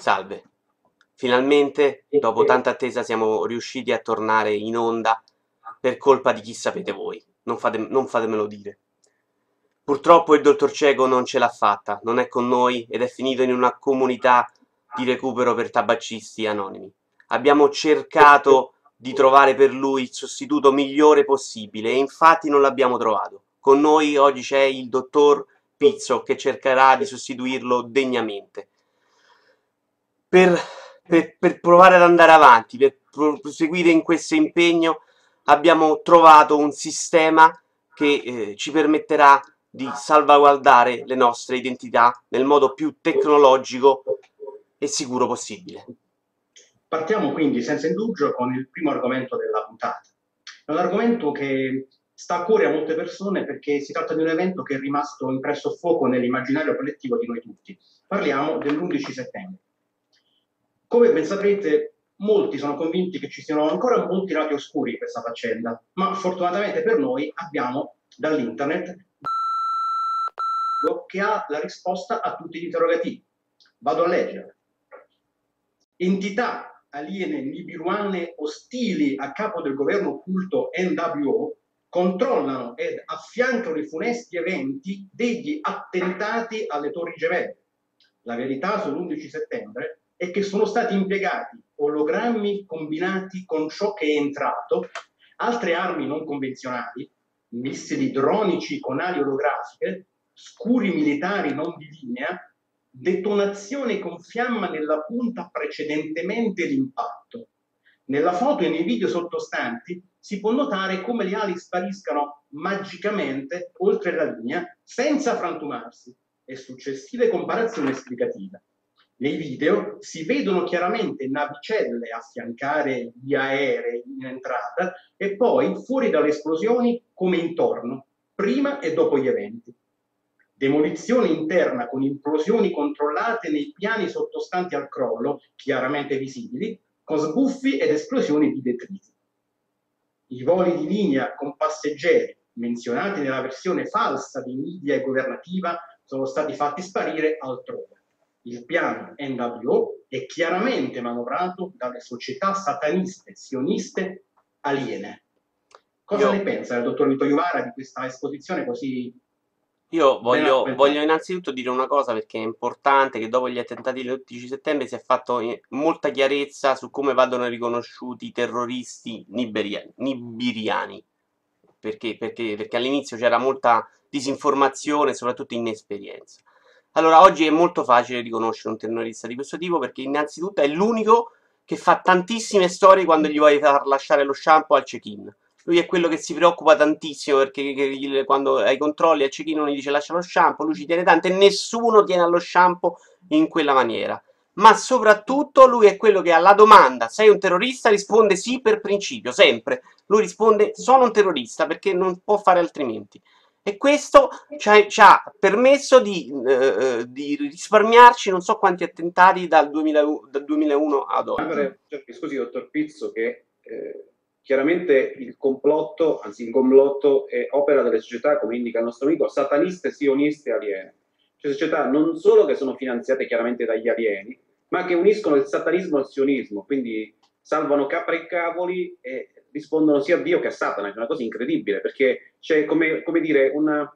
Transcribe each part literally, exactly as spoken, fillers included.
Salve, finalmente dopo tanta attesa siamo riusciti a tornare in onda per colpa di chi sapete voi, non, fate, non fatemelo dire. Purtroppo il dottor Cieco non ce l'ha fatta, non è con noi ed è finito in una comunità di recupero per tabaccisti anonimi. Abbiamo cercato di trovare per lui il sostituto migliore possibile e infatti non l'abbiamo trovato. Con noi oggi c'è il dottor Pizzo che cercherà di sostituirlo degnamente. Per, per, per provare ad andare avanti, per proseguire in questo impegno, abbiamo trovato un sistema che eh, ci permetterà di salvaguardare le nostre identità nel modo più tecnologico e sicuro possibile. Partiamo quindi senza indugio con il primo argomento della puntata. È un argomento che sta a cuore a molte persone perché si tratta di un evento che è rimasto impresso a fuoco nell'immaginario collettivo di noi tutti. Parliamo dell'undici settembre. Come ben saprete, molti sono convinti che ci siano ancora molti lati oscuri in questa faccenda, ma fortunatamente per noi abbiamo dall'internet che ha la risposta a tutti gli interrogativi. Vado a leggere. Entità aliene nibiruane ostili a capo del governo occulto N W O controllano ed affiancano i funesti eventi degli attentati alle Torri Gemelle. La verità sull'undici settembre è che sono stati impiegati ologrammi combinati con ciò che è entrato, altre armi non convenzionali, missili dronici con ali olografiche, scuri militari non di linea, detonazione con fiamma nella punta precedentemente l'impatto. Nella foto e nei video sottostanti si può notare come le ali spariscano magicamente oltre la linea senza frantumarsi e successive comparazioni esplicative. Nei video si vedono chiaramente navicelle affiancare gli aerei in entrata e poi fuori dalle esplosioni come intorno, prima e dopo gli eventi. Demolizione interna con implosioni controllate nei piani sottostanti al crollo, chiaramente visibili, con sbuffi ed esplosioni di detriti. I voli di linea con passeggeri, menzionati nella versione falsa di media e governativa, sono stati fatti sparire altrove. Il piano N W O è chiaramente manovrato dalle società sataniste, sioniste, aliene. Cosa Io... ne pensa il dottor Vito Iovara di questa esposizione così... Io voglio, voglio innanzitutto dire una cosa perché è importante che dopo gli attentati dell'undici settembre si è fatto molta chiarezza su come vadano riconosciuti i terroristi niberiani, nibiriani. Perché, perché, perché all'inizio c'era molta disinformazione e soprattutto inesperienza. Allora, oggi è molto facile riconoscere un terrorista di questo tipo perché innanzitutto è l'unico che fa tantissime storie quando gli vuoi far lasciare lo shampoo al check-in. Lui è quello che si preoccupa tantissimo perché che, quando ai controlli al check-in non gli dice lascia lo shampoo, lui ci tiene tanto e nessuno tiene allo shampoo in quella maniera. Ma soprattutto lui è quello che alla domanda sei un terrorista risponde sì per principio, sempre. Lui risponde sono un terrorista perché non può fare altrimenti. E questo ci ha, ci ha permesso di, eh, di risparmiarci non so quanti attentati dal, duemila, dal duemilauno ad oggi. Scusi, dottor Pizzo, che eh, chiaramente il complotto, anzi il complotto, è opera delle società, come indica il nostro amico, sataniste, sioniste e aliene. Cioè società non solo che sono finanziate chiaramente dagli alieni, ma che uniscono il satanismo al sionismo, quindi salvano capra e cavoli e rispondono sia a Dio che a Satana, che è una cosa incredibile, perché c'è, come, come dire, una,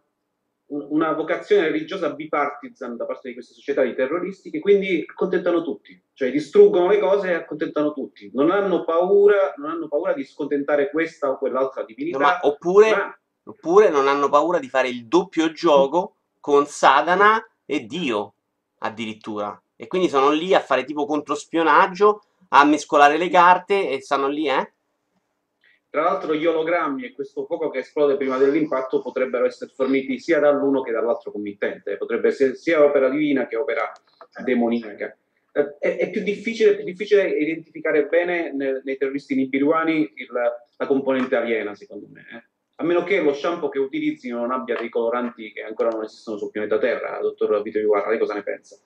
una vocazione religiosa bipartisan da parte di queste società di terroristi che quindi accontentano tutti, cioè distruggono le cose e accontentano tutti. Non hanno paura, non hanno paura di scontentare questa o quell'altra divinità. No, ma oppure, ma... oppure non hanno paura di fare il doppio gioco con Satana e Dio, addirittura. E quindi sono lì a fare tipo controspionaggio, a mescolare le carte e stanno lì, eh? Tra l'altro gli ologrammi e questo fuoco che esplode prima dell'impatto potrebbero essere forniti sia dall'uno che dall'altro committente, potrebbe essere sia opera divina che opera demoniaca. Eh, è, è più difficile, più difficile identificare bene nel, nei terroristi nibiruani il, la componente aliena, secondo me. Eh. A meno che lo shampoo che utilizzi non abbia dei coloranti che ancora non esistono sul pianeta Terra. Dottor Vito Iovara, lei cosa ne pensa?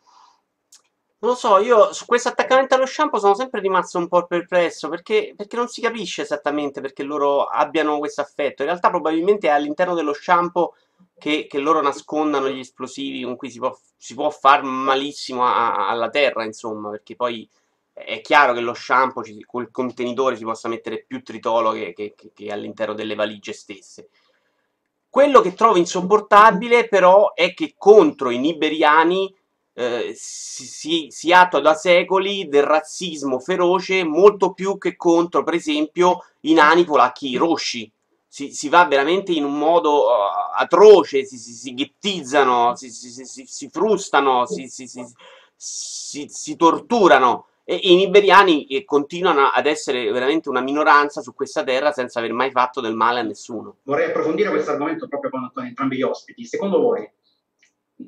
Non lo so, io su questo attaccamento allo shampoo sono sempre rimasto un po' perplesso, perché, perché non si capisce esattamente perché loro abbiano questo affetto. In realtà probabilmente è all'interno dello shampoo che, che loro nascondano gli esplosivi con cui si può, si può far malissimo a, a, alla terra, insomma, perché poi è chiaro che lo shampoo, ci, col contenitore, si possa mettere più tritolo che, che, che all'interno delle valigie stesse. Quello che trovo insopportabile, però, è che contro i niberiani eh, si, si, si attua da secoli del razzismo feroce, molto più che contro, per esempio, i nani, polacchi, i rossi. Si, si va veramente in un modo uh, atroce, si, si, si ghettizzano, si, si, si, si frustano, si, si, si, si, si torturano. E, e i niberiani eh, continuano ad essere veramente una minoranza su questa terra senza aver mai fatto del male a nessuno. Vorrei approfondire questo argomento proprio con, con entrambi gli ospiti. Secondo voi,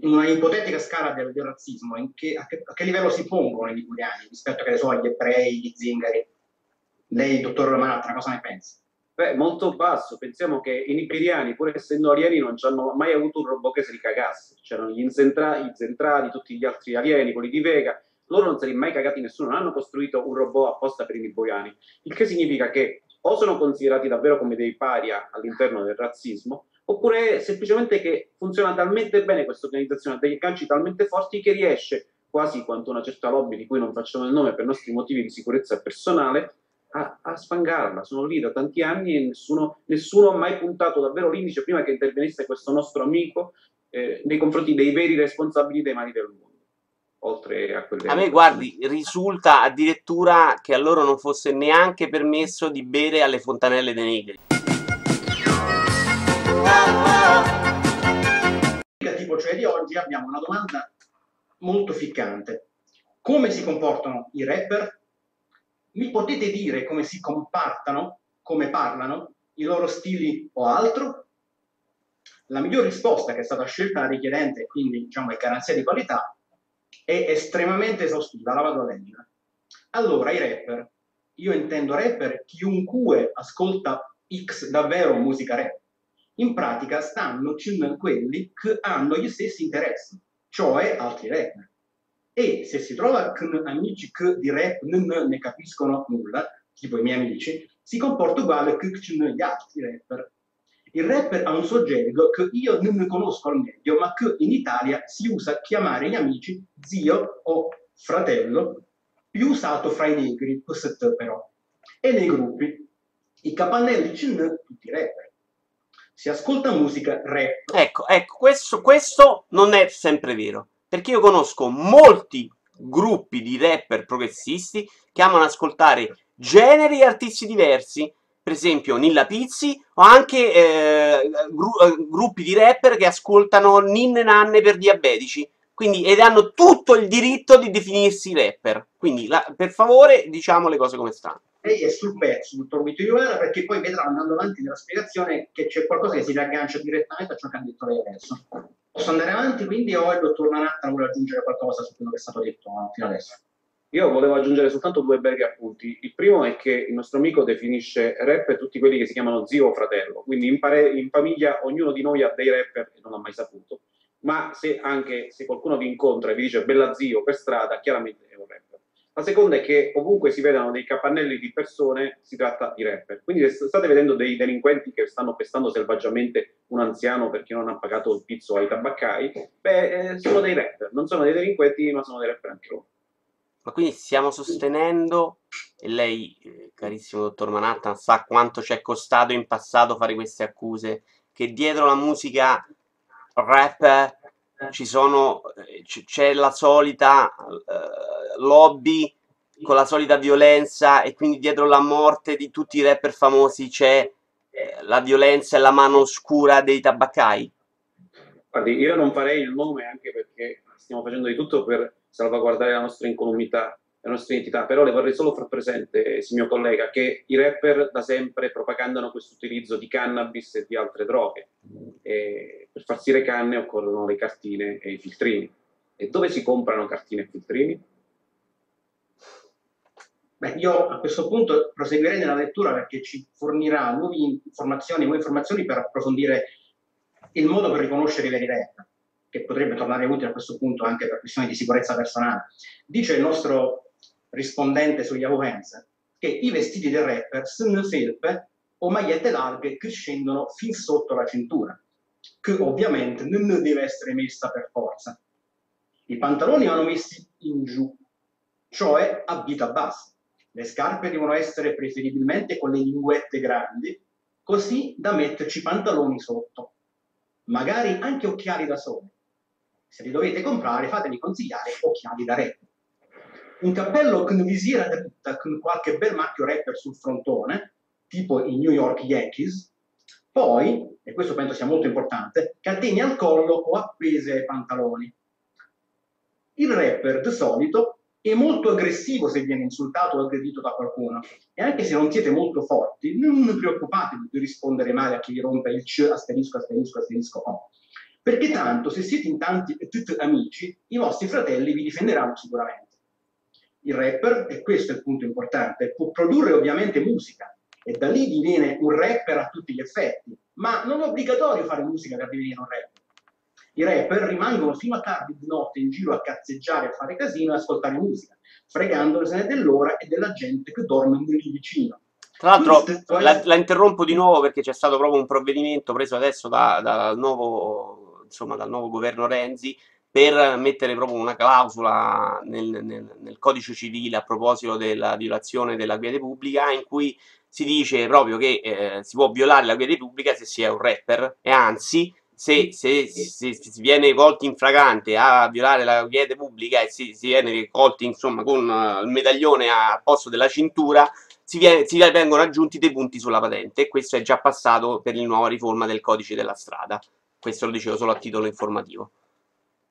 in una ipotetica scala del, del razzismo, in che, a, che, a che livello si pongono i nigeriani rispetto, che ne so, agli ebrei, gli zingari? Lei, dottor Manatra, cosa ne pensa? Beh, molto basso. Pensiamo che i nigeriani, pur essendo alieni, non ci hanno mai avuto un robot che se li cagasse. C'erano gli incentrati, zentrati, tutti gli altri alieni, quelli di Vega. Loro non se li è mai cagati nessuno, non hanno costruito un robot apposta per i nigeriani, il che significa che o sono considerati davvero come dei paria all'interno del razzismo, oppure semplicemente che funziona talmente bene questa organizzazione, ha dei ganci talmente forti che riesce, quasi quanto una certa lobby di cui non facciamo il nome per nostri motivi di sicurezza personale, a, a sfangarla. Sono lì da tanti anni e nessuno, nessuno ha mai puntato davvero l'indice, prima che intervenisse questo nostro amico, eh, nei confronti dei veri responsabili dei mali del mondo. Oltre a, a me, guardi, risulta addirittura che a loro non fosse neanche permesso di bere alle fontanelle dei negri. Tipo, cioè, di oggi abbiamo una domanda molto ficcante: come si comportano i rapper? Mi potete dire come si comportano, come parlano, i loro stili o altro? La miglior risposta, che è stata scelta la richiedente, quindi diciamo è garanzia di qualità, è estremamente esaustiva, la vado a leggere. Allora, i rapper, io intendo rapper chiunque ascolta X davvero musica rap, in pratica stanno con quelli che hanno gli stessi interessi, cioè altri rapper. E se si trova con amici che di rap non ne capiscono nulla, tipo i miei amici, si comporta uguale che con gli altri rapper. Il rapper ha un soggetto che io non conosco al meglio, ma che in Italia si usa chiamare gli amici zio o fratello, più usato fra i negri, però, e nei gruppi. I capannelli cin, tutti rapper. Si ascolta musica rap. Ecco, ecco, questo, questo non è sempre vero, perché io conosco molti gruppi di rapper progressisti che amano ascoltare generi e artisti diversi, per esempio Nilla Pizzi, o anche eh, gru- gruppi di rapper che ascoltano ninne nanne per diabetici, quindi, ed hanno tutto il diritto di definirsi rapper, quindi la, per favore diciamo le cose come stanno. Lei è sul pezzo, dottor Vito Iovara, perché poi vedrà andando avanti nella spiegazione che c'è qualcosa che si riaggancia direttamente a ciò che ha detto lei adesso. Posso andare avanti quindi, o il dottor Manatta vuole aggiungere qualcosa su quello che è stato detto fino adesso? Io volevo aggiungere soltanto due brevi appunti. Il primo è che il nostro amico definisce rapper tutti quelli che si chiamano zio o fratello, quindi in, pare- in famiglia ognuno di noi ha dei rapper e non l'ha mai saputo, ma se anche se qualcuno vi incontra e vi dice bella zio per strada, chiaramente è un rapper. La seconda è che ovunque si vedano dei capannelli di persone si tratta di rapper, quindi se state vedendo dei delinquenti che stanno pestando selvaggiamente un anziano perché non ha pagato il pizzo ai tabaccai, beh, sono dei rapper, non sono dei delinquenti ma sono dei rapper anche loro. Ma quindi stiamo sostenendo, e lei, eh, carissimo dottor Manhattan, sa quanto ci è costato in passato fare queste accuse, che dietro la musica rap ci sono, c- c'è la solita eh, lobby con la solita violenza, e quindi dietro la morte di tutti i rapper famosi c'è eh, la violenza e la mano oscura dei tabaccai? Guardi, io non farei il nome, anche perché stiamo facendo di tutto per salvaguardare la nostra incolumità, la nostra identità, però le vorrei solo far presente, signor collega, che i rapper da sempre propagandano questo utilizzo di cannabis e di altre droghe, e per farsi le canne occorrono le cartine e i filtrini. E dove si comprano cartine e filtrini? Beh, io a questo punto proseguirei nella lettura, perché ci fornirà nuove informazioni, nuove informazioni per approfondire il modo per riconoscere i veri rapper, che potrebbe tornare utile a questo punto anche per questioni di sicurezza personale. Dice il nostro rispondente su Yahoo Answers che i vestiti del rapper sono felpe o magliette larghe che scendono fin sotto la cintura, che ovviamente non deve essere messa per forza. I pantaloni vanno messi in giù, cioè a vita bassa. Le scarpe devono essere preferibilmente con le linguette grandi, così da metterci i pantaloni sotto. Magari anche occhiali da sole. Se li dovete comprare, fateli consigliare occhiali da rap. Un cappello con visiera dritta con qualche bel marchio rapper sul frontone, tipo i New York Yankees. Poi, e questo penso sia molto importante, catene al collo o appese ai pantaloni. Il rapper, di solito, è molto aggressivo se viene insultato o aggredito da qualcuno. E anche se non siete molto forti, non preoccupatevi di rispondere male a chi vi rompe il c, asterisco, asterisco, asterisco, o. Perché tanto, se siete in tanti e tutti amici, i vostri fratelli vi difenderanno sicuramente. Il rapper, e questo è il punto importante, può produrre ovviamente musica, e da lì diviene un rapper a tutti gli effetti, ma non è obbligatorio fare musica per divenire un rapper. I rapper rimangono fino a tardi di notte in giro a cazzeggiare, a fare casino e ascoltare musica, fregandosene dell'ora e della gente che dorme lì vicino. Tra l'altro, è... la, la interrompo di nuovo perché c'è stato proprio un provvedimento preso adesso da, da, dal, nuovo, insomma, dal nuovo governo Renzi per mettere proprio una clausola nel, nel, nel codice civile a proposito della violazione della quiete pubblica, in cui si dice proprio che eh, si può violare la quiete pubblica se si è un rapper, e anzi... Se, se, se, si viene colti in fragante a violare la quiete pubblica e si, si viene colti insomma con uh, il medaglione al posto della cintura, si, viene, si vengono aggiunti dei punti sulla patente. Questo è già passato per la nuova riforma del codice della strada. Questo lo dicevo solo a titolo informativo.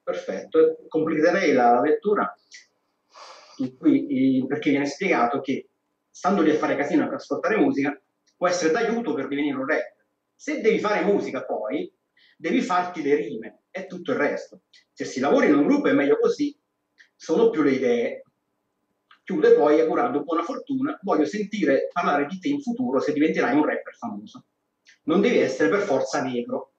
Perfetto, completerei la lettura in cui, perché viene spiegato che stando lì a fare casino e ascoltare musica può essere d'aiuto per divenire un rapper. Se devi fare musica poi devi farti le rime e tutto il resto. Se si lavora in un gruppo è meglio così, sono più le idee. Chiude poi augurando buona fortuna, voglio sentire parlare di te in futuro se diventerai un rapper famoso. Non devi essere per forza negro.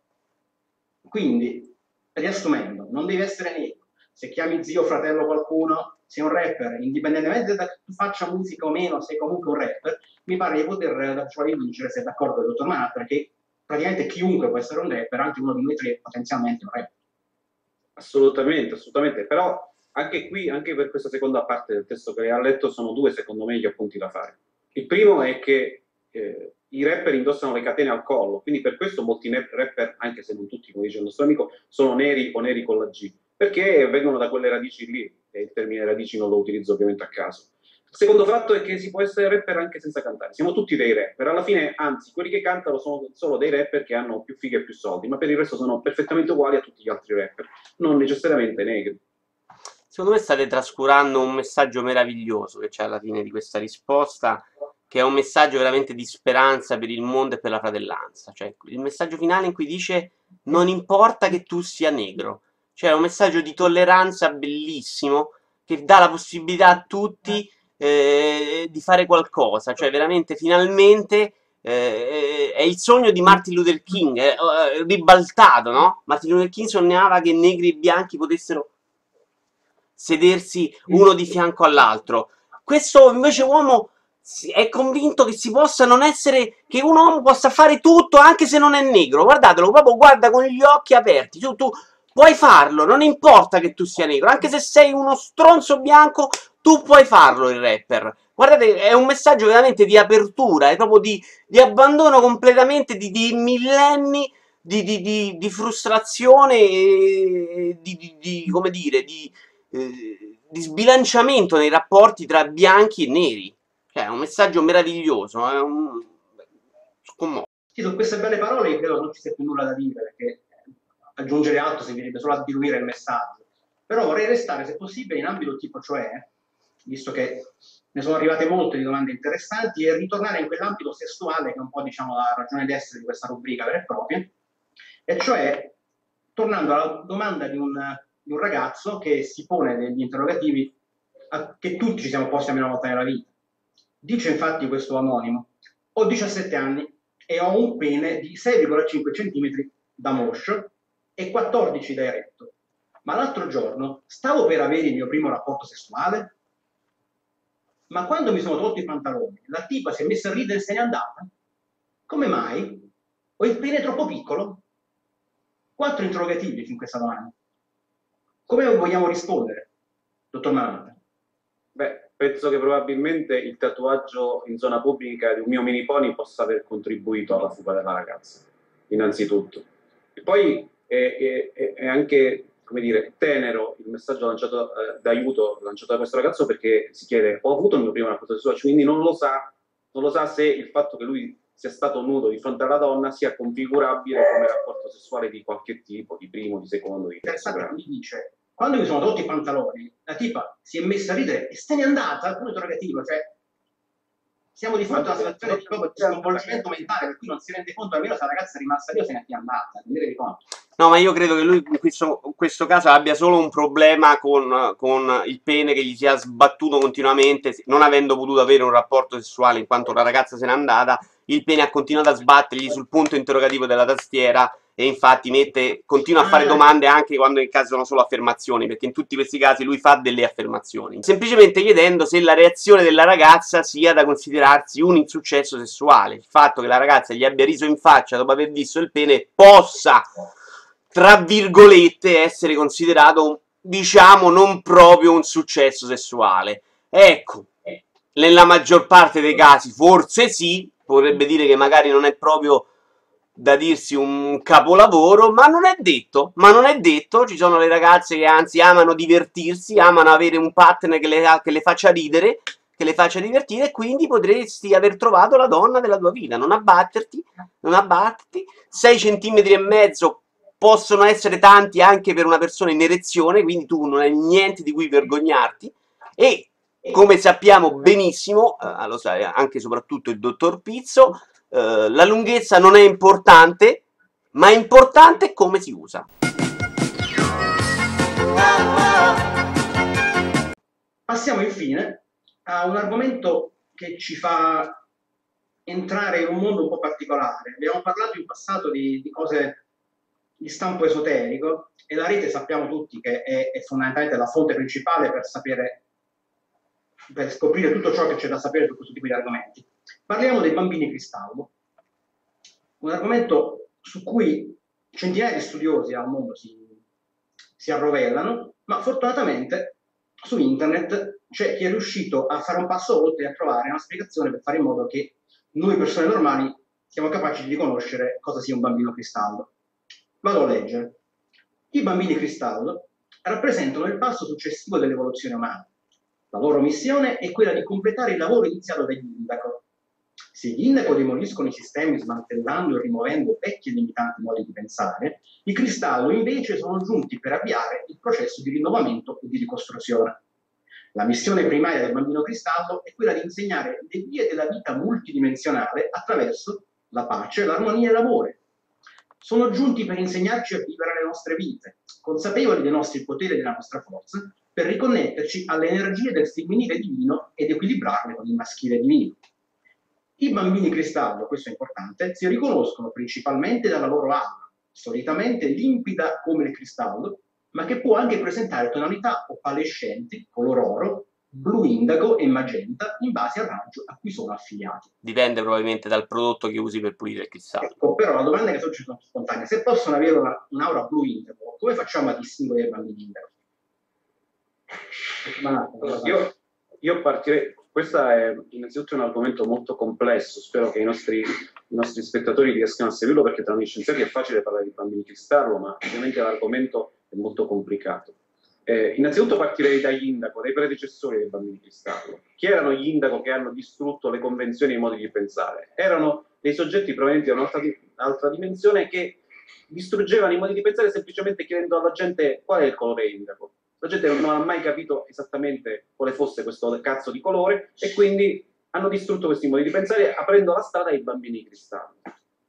Quindi, riassumendo, non devi essere negro. Se chiami zio, fratello qualcuno, sei un rapper, indipendentemente da che tu faccia musica o meno, sei comunque un rapper. Mi pare di poter vincere, se è d'accordo con il dottor Manat, perché praticamente chiunque può essere un rapper, anche uno di noi tre potenzialmente un rapper. Assolutamente, assolutamente. Però anche qui, anche per questa seconda parte del testo che ha letto, sono due secondo me gli appunti da fare. Il primo è che eh, i rapper indossano le catene al collo, quindi per questo molti rapper, anche se non tutti, come dice il nostro amico, sono neri o neri con la G, perché vengono da quelle radici lì, e il termine radici non lo utilizzo ovviamente a caso. Il secondo fatto è che si può essere rapper anche senza cantare, siamo tutti dei rapper, alla fine, anzi, quelli che cantano sono solo dei rapper che hanno più fighe e più soldi, ma per il resto sono perfettamente uguali a tutti gli altri rapper, non necessariamente negri. Secondo me state trascurando un messaggio meraviglioso che c'è alla fine di questa risposta, che è un messaggio veramente di speranza per il mondo e per la fratellanza, cioè il messaggio finale in cui dice non importa che tu sia negro, cioè è un messaggio di tolleranza bellissimo che dà la possibilità a tutti Eh, di fare qualcosa, cioè veramente finalmente eh, è il sogno di Martin Luther King eh, ribaltato, no? Martin Luther King sognava che negri e bianchi potessero sedersi uno di fianco all'altro. Questo invece uomo è convinto che si possa non essere, che un uomo possa fare tutto anche se non è negro. Guardatelo, proprio guarda con gli occhi aperti, tu, tu puoi farlo, non importa che tu sia negro, anche se sei uno stronzo bianco tu puoi farlo, il rapper. Guardate, è un messaggio veramente di apertura, è proprio di, di abbandono completamente di, di millenni di, di, di, di frustrazione, e di, di, di, come dire, di, eh, di sbilanciamento nei rapporti tra bianchi e neri. Cioè, è un messaggio meraviglioso, è un... commosso. Sì, su queste belle parole credo non ci sia più nulla da dire, perché aggiungere altro servirebbe solo a diluire il messaggio. Però vorrei restare, se possibile, in ambito tipo cioè... visto che ne sono arrivate molte di domande interessanti, e ritornare in quell'ambito sessuale che è un po', diciamo, la ragione d'essere di questa rubrica vera e propria, e cioè tornando alla domanda di un, di un ragazzo che si pone degli interrogativi a, che tutti ci siamo posti almeno una volta nella vita. Dice infatti questo anonimo: ho diciassette anni e ho un pene di sei virgola cinque centimetri da moscio e quattordici da eretto, ma l'altro giorno stavo per avere il mio primo rapporto sessuale, ma quando mi sono tolto i pantaloni, la tipa si è messa a ridere e se n'è andata. Come mai? Ho il pene troppo piccolo? quattro interrogativi in questa domanda. Come vogliamo rispondere, dottor Maranta? Beh, penso che probabilmente il tatuaggio in zona pubblica di un mio mini pony possa aver contribuito alla fuga della ragazza, innanzitutto. E poi è, è, è anche, come dire, tenero il messaggio lanciato eh, d'aiuto lanciato da questo ragazzo, perché si chiede: ho avuto il mio primo rapporto sessuale, quindi non lo sa, non lo sa se il fatto che lui sia stato nudo di fronte alla donna sia configurabile come rapporto sessuale di qualche tipo, di primo, di secondo, di terzo grado. Mi dice: quando mi sono tolti i pantaloni, la tipa si è messa a ridere e se n'è andata, al punto interrogativo, cioè siamo di fronte a una situazione di sconvolgimento mentale, per cui non si rende conto almeno se la ragazza è rimasta lì o se ne è andata, non mi rendi conto. No, ma io credo che lui in questo, in questo caso abbia solo un problema con, con il pene che gli sia sbattuto continuamente, non avendo potuto avere un rapporto sessuale in quanto la ragazza se n'è andata, il pene ha continuato a sbattergli sul punto interrogativo della tastiera. E infatti mette, continua a fare domande anche quando in caso sono solo affermazioni, perché in tutti questi casi lui fa delle affermazioni, semplicemente chiedendo se la reazione della ragazza sia da considerarsi un insuccesso sessuale. Il fatto che la ragazza gli abbia riso in faccia dopo aver visto il pene possa, tra virgolette, essere considerato, diciamo, non proprio un successo sessuale. Ecco, nella maggior parte dei casi forse sì, potrebbe dire che magari non è proprio da dirsi un capolavoro, ma non è detto, ma non è detto, ci sono le ragazze che anzi amano divertirsi, amano avere un partner che le, che le faccia ridere, che le faccia divertire, e quindi potresti aver trovato la donna della tua vita. Non abbatterti, non abbatterti, sei centimetri e mezzo possono essere tanti anche per una persona in erezione, quindi tu non hai niente di cui vergognarti. E come sappiamo benissimo, eh, lo sa anche e soprattutto il dottor Pizzo, Uh, la lunghezza non è importante, ma è importante come si usa. Passiamo infine a un argomento che ci fa entrare in un mondo un po' particolare. Abbiamo parlato in passato di, di cose di stampo esoterico, e la rete sappiamo tutti che è, è fondamentalmente la fonte principale per sapere, per scoprire tutto ciò che c'è da sapere su questo tipo di argomenti. Parliamo dei bambini cristallo, un argomento su cui centinaia di studiosi al mondo si, si arrovelano, ma fortunatamente su internet c'è chi è riuscito a fare un passo oltre e a trovare una spiegazione per fare in modo che noi persone normali siamo capaci di riconoscere cosa sia un bambino cristallo. Vado a leggere. I bambini cristallo rappresentano il passo successivo dell'evoluzione umana. La loro missione è quella di completare il lavoro iniziato dagli indaco. Se gli indaco demoliscono i sistemi smantellando e rimuovendo vecchi e limitanti modi di pensare, i cristallo invece sono giunti per avviare il processo di rinnovamento e di ricostruzione. La missione primaria del bambino cristallo è quella di insegnare le vie della vita multidimensionale attraverso la pace, l'armonia e l'amore. Sono giunti per insegnarci a vivere le nostre vite, consapevoli dei nostri poteri e della nostra forza, per riconnetterci alle energie del femminile divino ed equilibrarle con il maschile divino. I bambini cristallo, questo è importante, si riconoscono principalmente dalla loro anima, solitamente limpida come il cristallo, ma che può anche presentare tonalità opalescenti, color oro, blu indago e magenta, in base al raggio a cui sono affiliati. Dipende probabilmente dal prodotto che usi per pulire il cristallo. Ecco, però la domanda è che sorge spontanea: se possono avere un'aura blu indago, come facciamo a distinguere i bambini indago? Ma, io, io partirei... Questo è innanzitutto un argomento molto complesso, spero che i nostri, i nostri spettatori riescano a seguirlo, perché tra noi scienziati è facile parlare di bambini cristallo, ma ovviamente l'argomento è molto complicato. Eh, innanzitutto partirei dagli indaco, dai predecessori dei bambini cristallo. Chi erano gli indaco che hanno distrutto le convenzioni e i modi di pensare? Erano dei soggetti provenienti da un'altra altra dimensione che distruggevano i modi di pensare semplicemente chiedendo alla gente qual è il colore indaco. La gente non ha mai capito esattamente quale fosse questo cazzo di colore, e quindi hanno distrutto questi modi di pensare aprendo la strada ai bambini cristallo.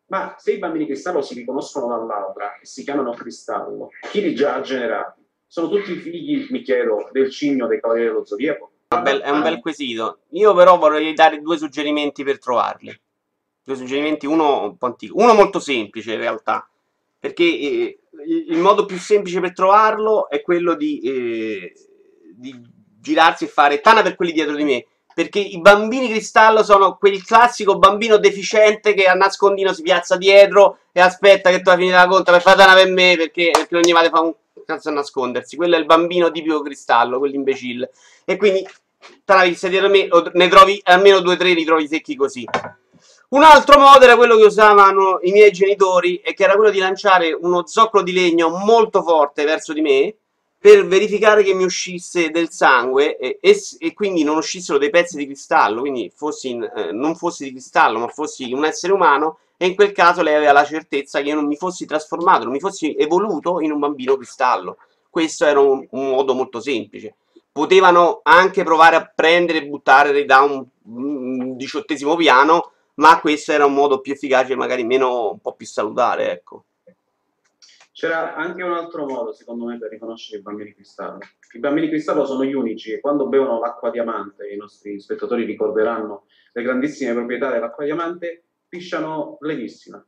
Ma se i bambini cristallo si riconoscono dall'aura e si chiamano cristallo, chi li già ha generati? Sono tutti figli, mi chiedo, del cigno, dei cavalieri dello zodiaco? È un bel quesito. Io però vorrei dare due suggerimenti per trovarli. Due suggerimenti, uno un po' antico, uno molto semplice in realtà, perché eh, il modo più semplice per trovarlo è quello di, eh, di girarsi e fare tana per quelli dietro di me, perché i bambini cristallo sono quel classico bambino deficiente che a nascondino si piazza dietro e aspetta che tu hai finito la conta per fatana per me, perché, perché non gli vale fa un cazzo a nascondersi. Quello è il bambino tipico cristallo, quell'imbecille. E quindi tanavi che sei dietro me, ne trovi almeno due o tre, li trovi secchi così. Un altro modo era quello che usavano i miei genitori, e che era quello di lanciare uno zoccolo di legno molto forte verso di me per verificare che mi uscisse del sangue e, e, e quindi non uscissero dei pezzi di cristallo, quindi fossi in, eh, non fossi di cristallo ma fossi un essere umano, e in quel caso lei aveva la certezza che io non mi fossi trasformato, non mi fossi evoluto in un bambino cristallo. Questo era un, un modo molto semplice. Potevano anche provare a prendere e buttare da un, un diciottesimo piano, ma questo era un modo più efficace, magari meno, un po' più salutare, ecco. C'era anche un altro modo, secondo me, per riconoscere i bambini cristallo. I bambini cristallo sono gli unici, e quando bevono l'acqua diamante, i nostri spettatori ricorderanno le grandissime proprietà dell'acqua diamante, pisciano leghissima.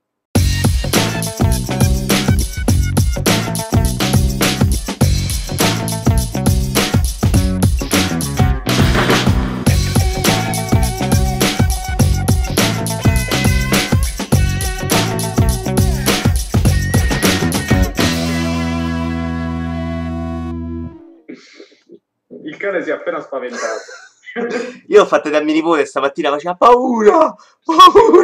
Il cane si è appena spaventato. Io ho fatto i miei nipoti e stamattina faceva paura, paura.